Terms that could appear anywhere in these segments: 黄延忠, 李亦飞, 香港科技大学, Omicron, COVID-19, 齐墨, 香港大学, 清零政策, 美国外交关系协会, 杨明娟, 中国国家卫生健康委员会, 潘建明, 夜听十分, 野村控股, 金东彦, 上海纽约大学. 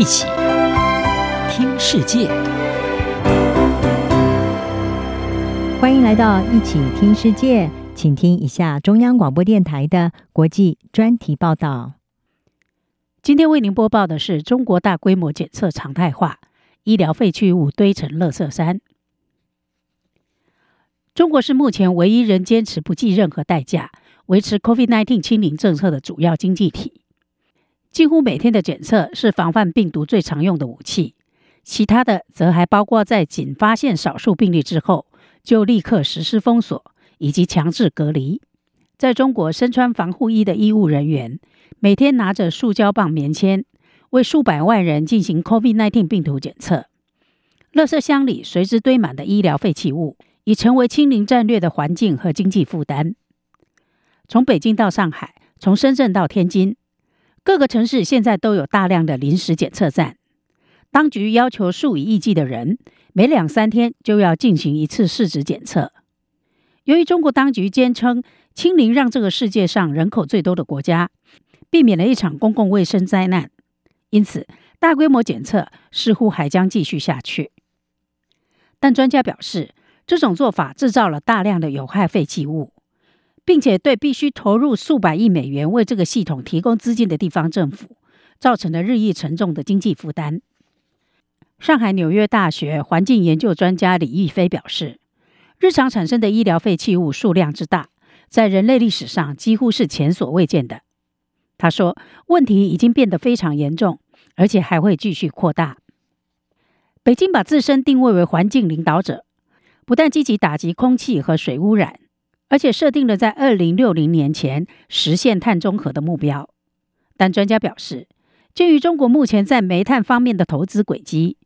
一起听世界，欢迎来到一起听世界，请听一下中央广播电台的国际专题报道。今天为您播报的是中国大规模检测常态化，医疗废弃物堆成垃圾山。中国是目前唯一仍坚持不计任何代价维持 COVID-19 清零政策的主要经济体。几乎每天的检测是防范病毒最常用的武器，其他的则还包括在仅发现少数病例之后就立刻实施封锁以及强制隔离。在中国，身穿防护衣的医务人员每天拿着塑胶棒棉签为数百万人进行 COVID-19 病毒检测。垃圾箱里随之堆满的医疗废弃物已成为清零战略的环境和经济负担。从北京到上海，从深圳到天津，各个城市现在都有大量的临时检测站。当局要求数以亿计的人每2-3天就要进行一次市值检测。由于中国当局坚称清零让这个世界上人口最多的国家避免了一场公共卫生灾难，因此大规模检测似乎还将继续下去。但专家表示，这种做法制造了大量的有害废弃物，并且对必须投入数百亿美元为这个系统提供资金的地方政府造成了日益沉重的经济负担。上海纽约大学环境研究专家李亦飞表示，日常产生的医疗废弃物数量之大，在人类历史上几乎是前所未见的。他说，问题已经变得非常严重，而且还会继续扩大。北京把自身定位为环境领导者，不但积极打击空气和水污染，而且设定了在2060年前实现碳中和的目标。但专家表示，鉴于中国目前在煤炭方面的投资轨迹，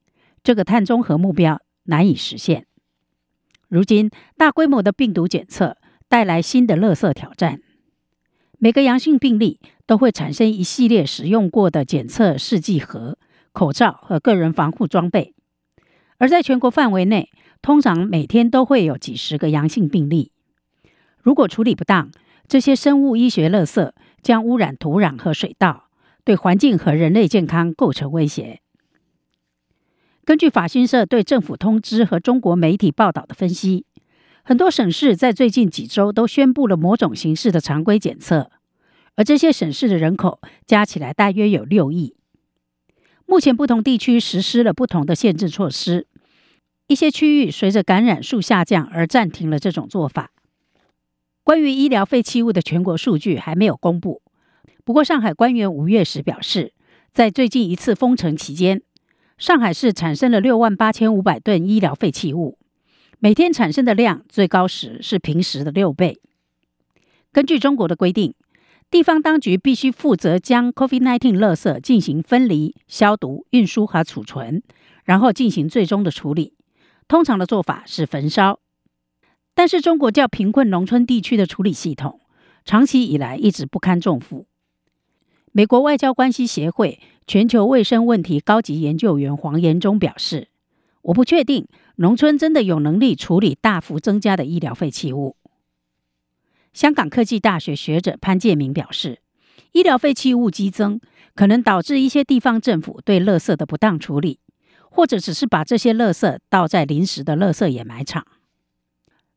这个碳中和目标难以实现。如今，大规模的病毒检测带来新的垃圾挑战。每个阳性病例都会产生一系列使用过的检测试剂盒、口罩和个人防护装备。而在全国范围内，通常每天都会有几十个阳性病例。如果处理不当，这些生物医学垃圾将污染土壤和水稻，对环境和人类健康构成威胁。根据法新社对政府通知和中国媒体报道的分析，很多省市在最近几周都宣布了某种形式的常规检测，而这些省市的人口加起来大约有6亿。目前不同地区实施了不同的限制措施，一些区域随着感染数下降而暂停了这种做法。关于医疗废弃物的全国数据还没有公布，不过上海官员5月时表示，在最近一次封城期间，上海市产生了68,500吨医疗废弃物，每天产生的量最高时是平时的6倍。根据中国的规定，地方当局必须负责将 COVID-19 垃圾进行分离、消毒、运输和储存，然后进行最终的处理，通常的做法是焚烧。但是中国较贫困农村地区的处理系统长期以来一直不堪重负。美国外交关系协会全球卫生问题高级研究员黄延忠表示，我不确定农村真的有能力处理大幅增加的医疗废弃物。香港科技大学学者潘建明表示，医疗废弃物激增可能导致一些地方政府对垃圾的不当处理，或者只是把这些垃圾倒在临时的垃圾掩埋场。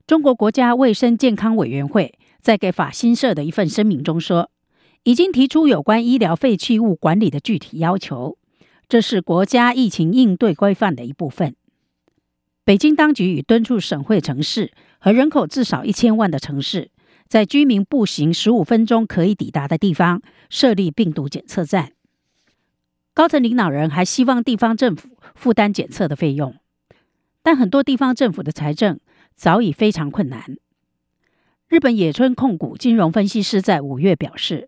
中国国家卫生健康委员会在给法新社的一份声明中说，已经提出有关医疗废弃物管理的具体要求，这是国家疫情应对规范的一部分。北京当局已敦促省会城市和人口至少1000万的城市，在居民步行15分钟可以抵达的地方设立病毒检测站。高层领导人还希望地方政府负担检测的费用，但很多地方政府的财政早已非常困难。日本野村控股金融分析师在5月表示，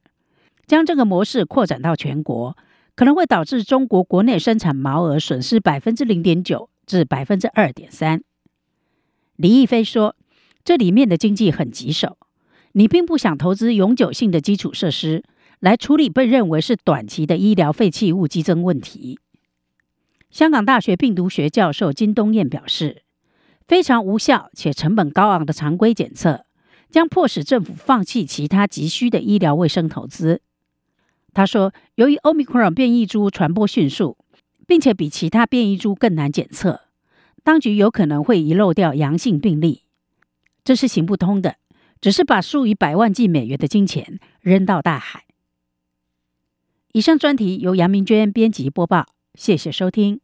将这个模式扩展到全国，可能会导致中国国内生产毛额损失 0.9% 至 2.3%。 李亦飞说，这里面的经济很棘手，你并不想投资永久性的基础设施来处理被认为是短期的医疗废弃物激增问题。香港大学病毒学教授金东彦表示，非常无效且成本高昂的常规检测将迫使政府放弃其他急需的医疗卫生投资。他说，由于 Omicron 变异株传播迅速，并且比其他变异株更难检测，当局有可能会遗漏掉阳性病例，这是行不通的，只是把数以百万计美元的金钱扔到大海。以上专题由杨明娟编辑播报，谢谢收听。